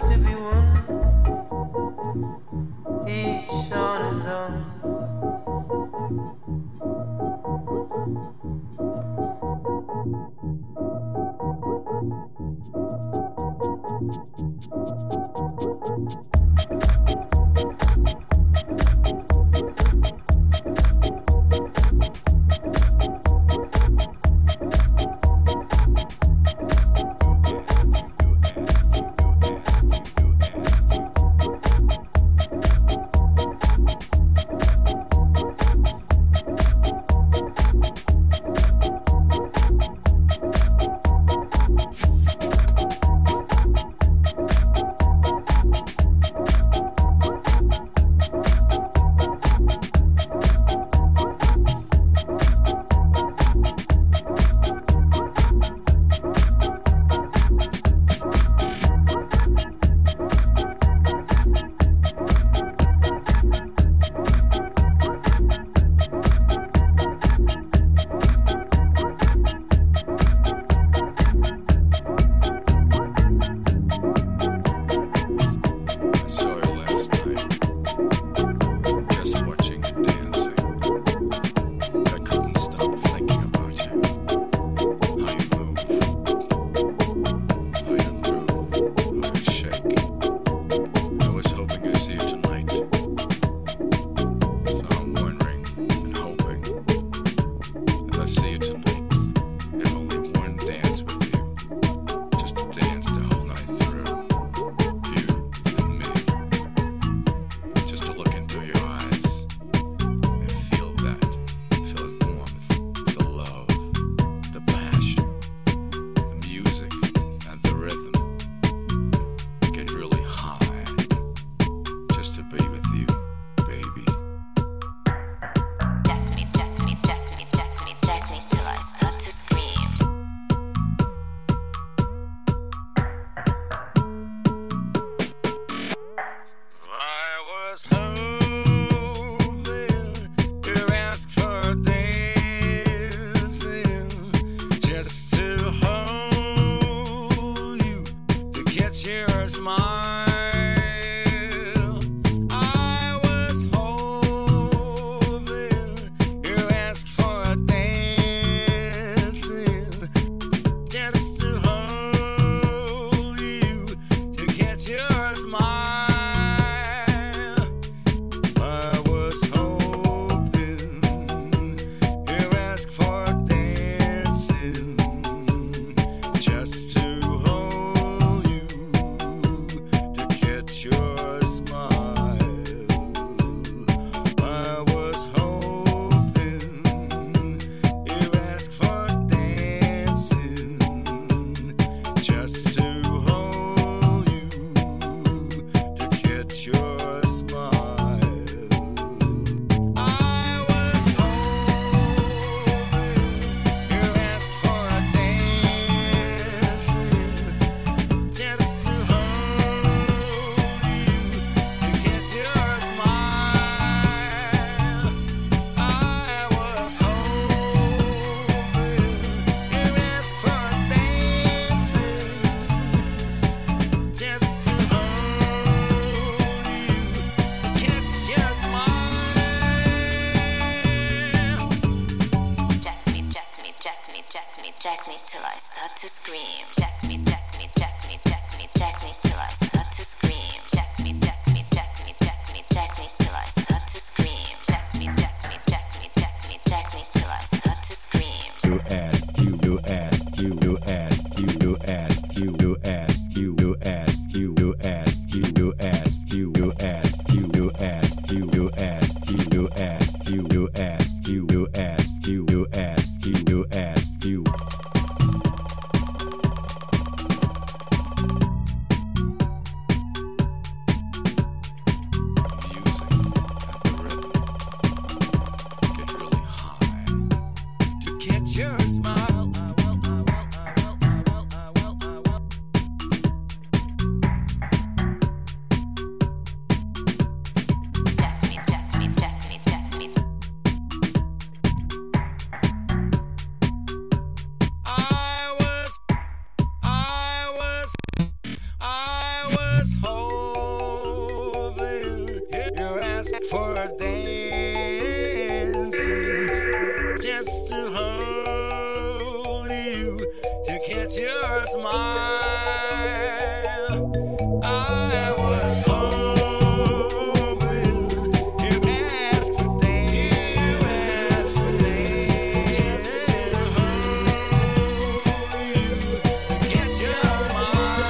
ones to be won, each on his own. smile. I was hoping you'd ask for days, just to hold you, get your smile.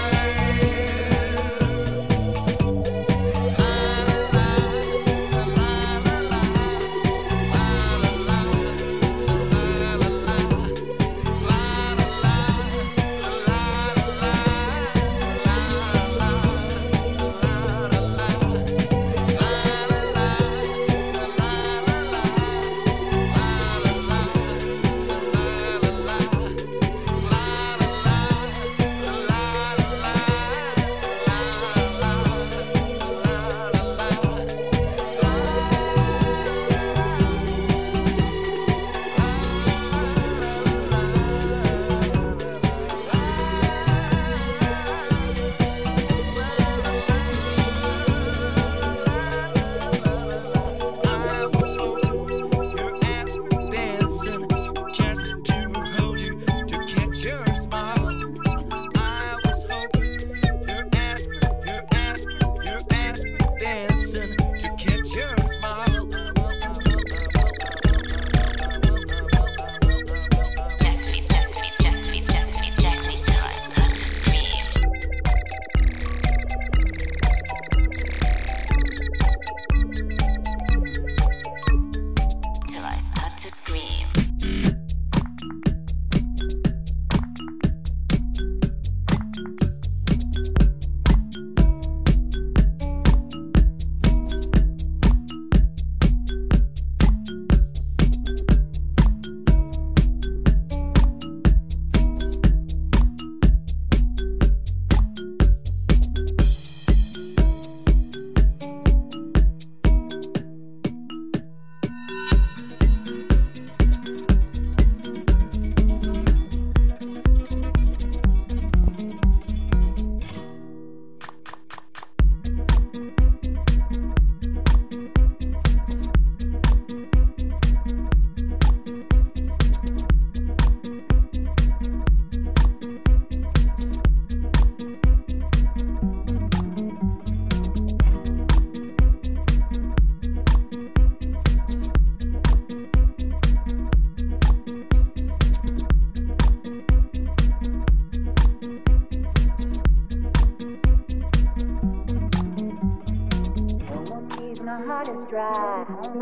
La la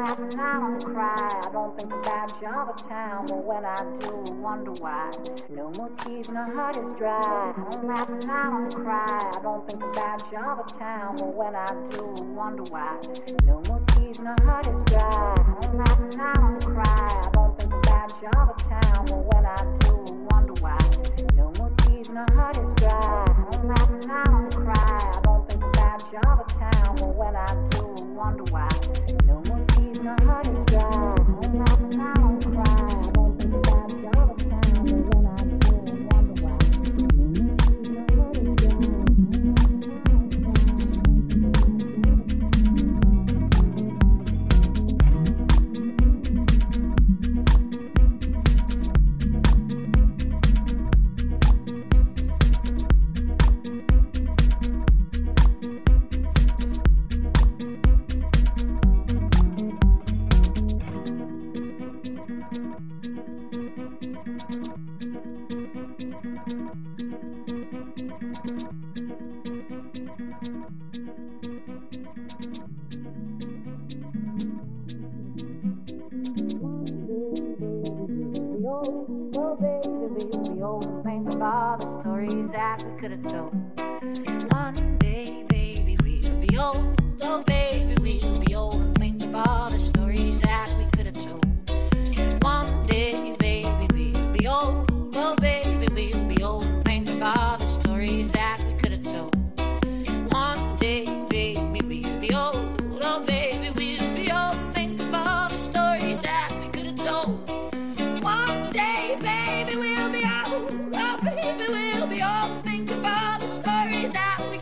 la, la la la, la la la, la la la, la. Baby, we'll be old. Oh, baby, we'll be old. Think of all the stories that we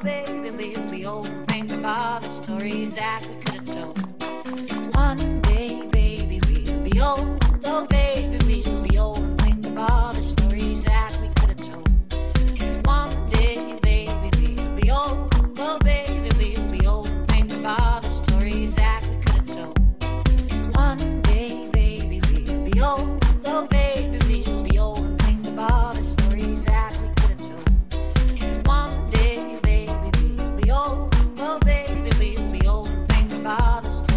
Oh, baby, leave me old and think of all the stories that we could have told. One day, baby, we'll be old. Oh, baby, we'll be old and think of all the stories that we could have told. One day, baby, we'll be old. Oh, baby, we'll be old and think of all the stories that we could have told. One day, baby, we'll be old. Oh, baby, we'll be old and think of all the stories that we could have told. One day, baby, we'll be old. Oh, baby, we'll be old and think of all the stories.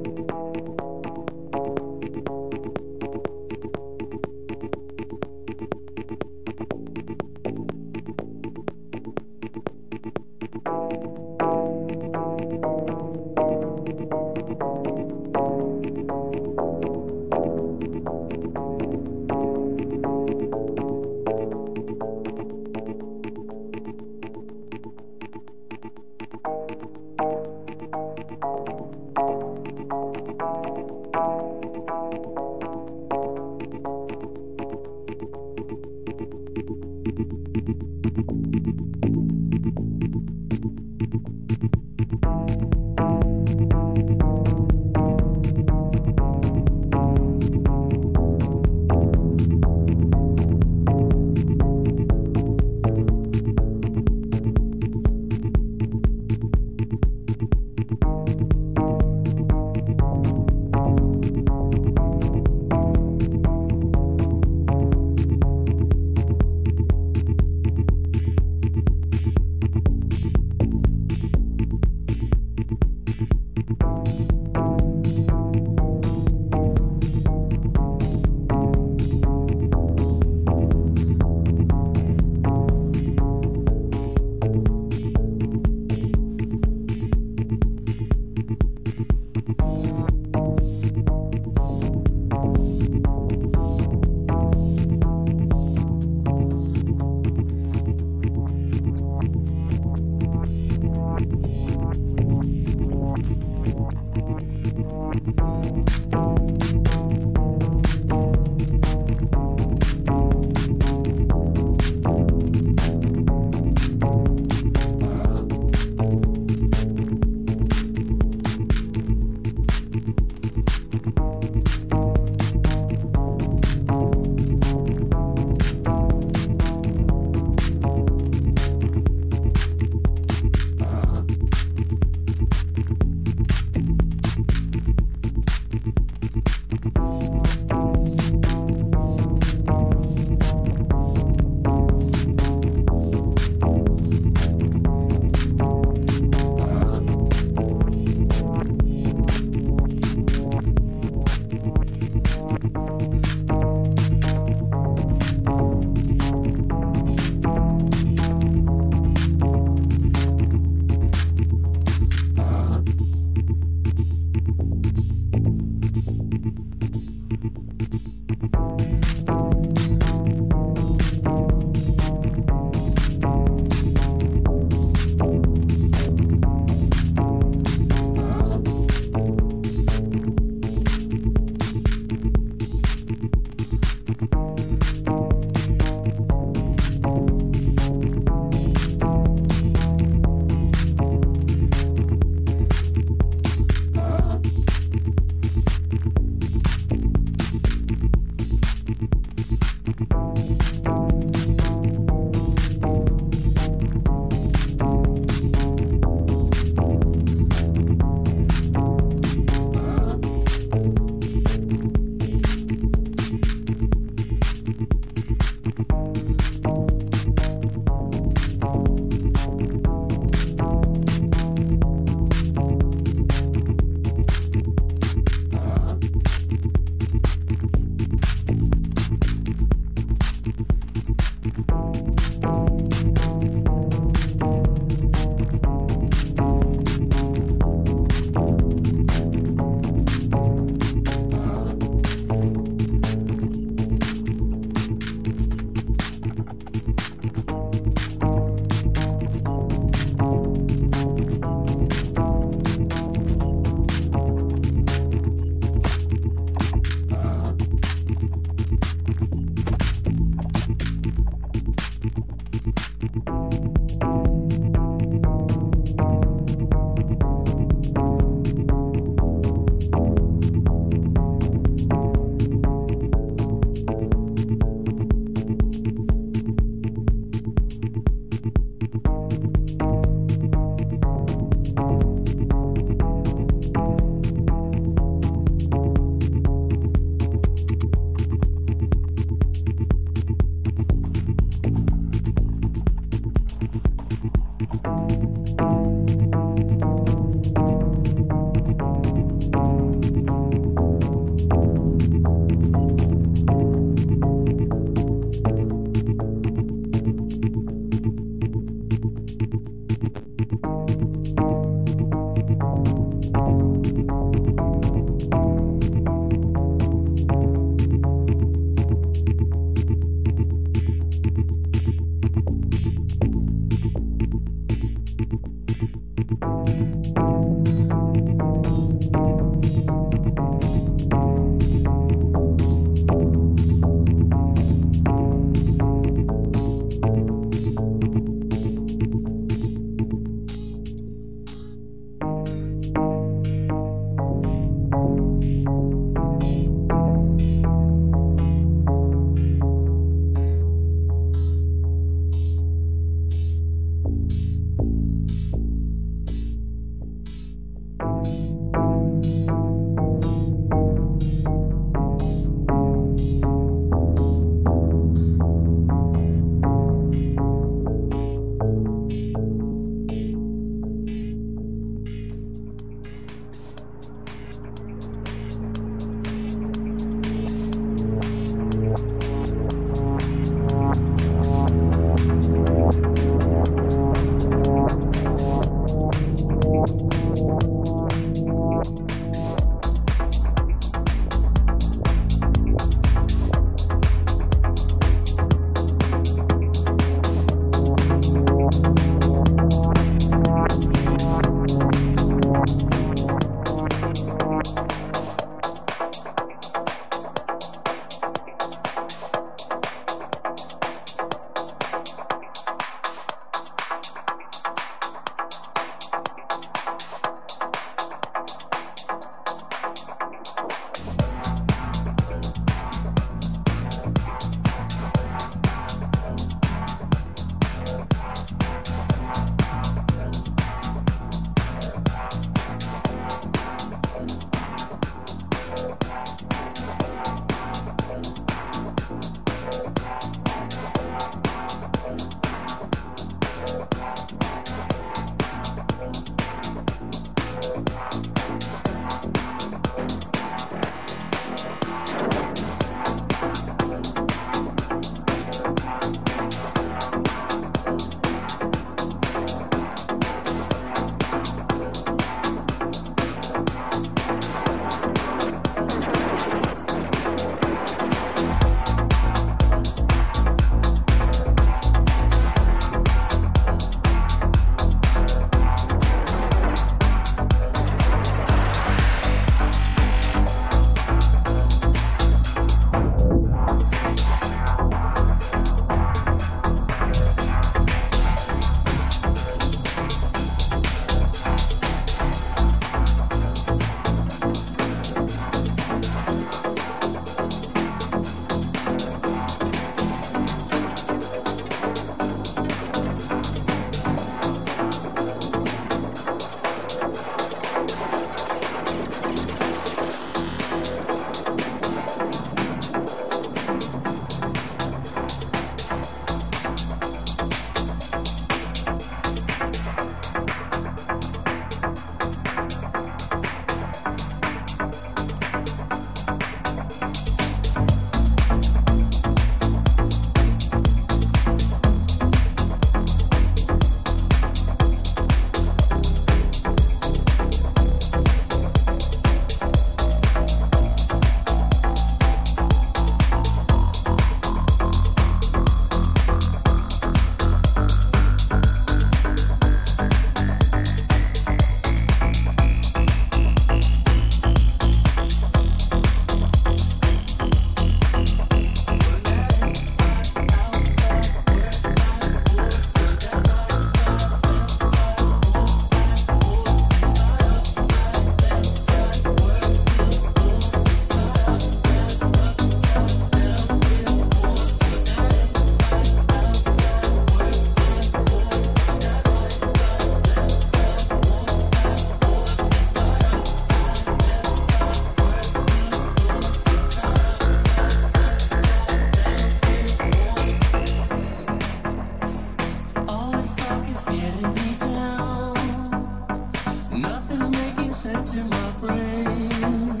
Nothing's making sense in my brain.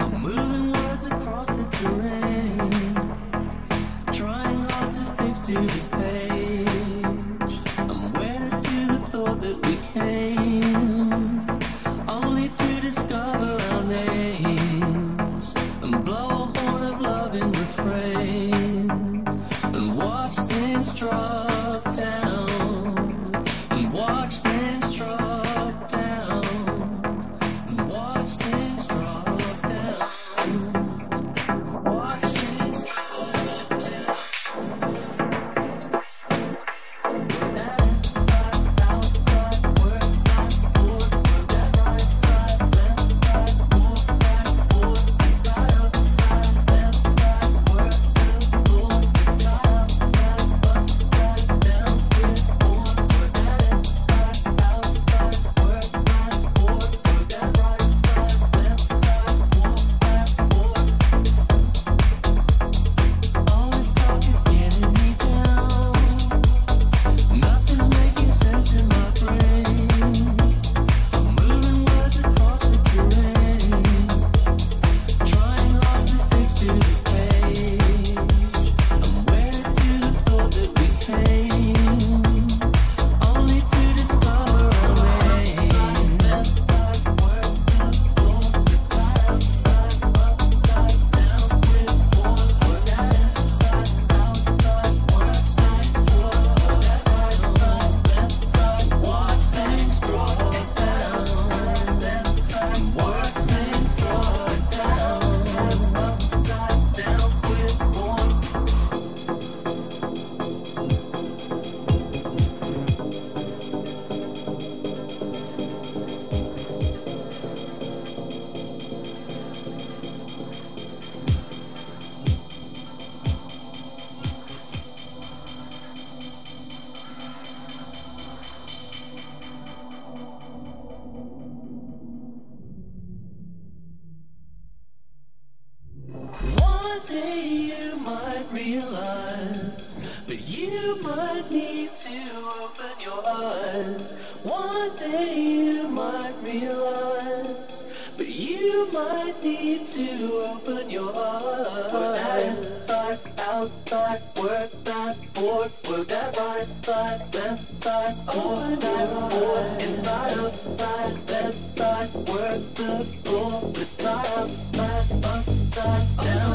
I'm moving words across the terrain, trying hard to fix to the page. I'm wedded to the thought that we came only to discover our names and blow a horn of love and refrain and watch things drop down and watch things drop. Day you might realize, but you might need to open your eyes. One day you might realize, but you might need to open your eyes. Work that inside, outside, work that board, work that right side, left side, work that board, inside, outside, left side, work the board, the side, outside, upside, down.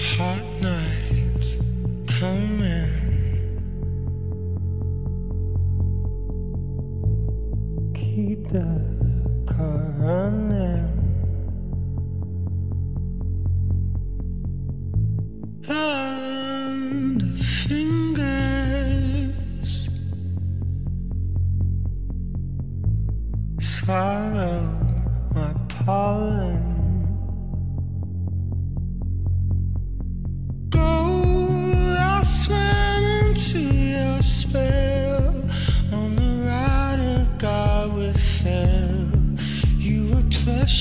Hot nights come in. Keep the car running. And the fingers swallow my pollen.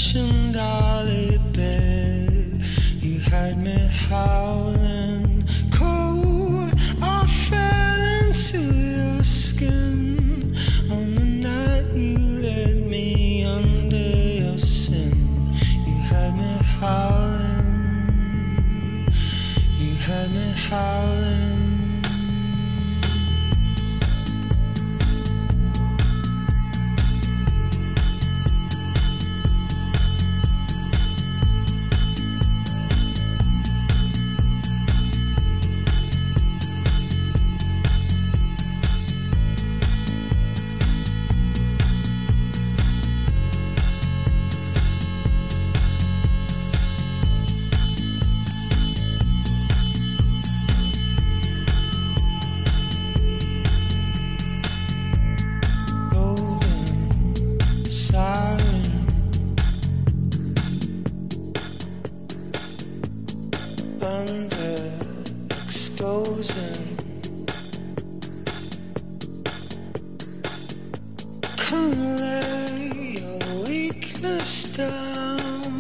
And Dolly, babe, you had me howling cold. I fell into your skin on the night you led me under your sin. You had me howling, you had me howling. Thunder exposing. Come lay your weakness down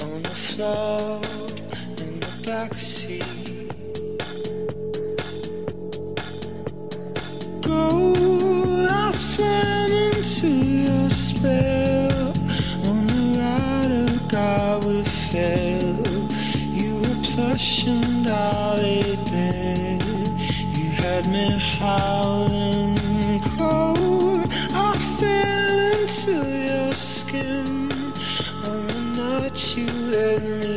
on the floor in the backseat. Gold, I swam into your spell. And Dolly, babe, you had me howling cold. I fell into your skin on the night you led me.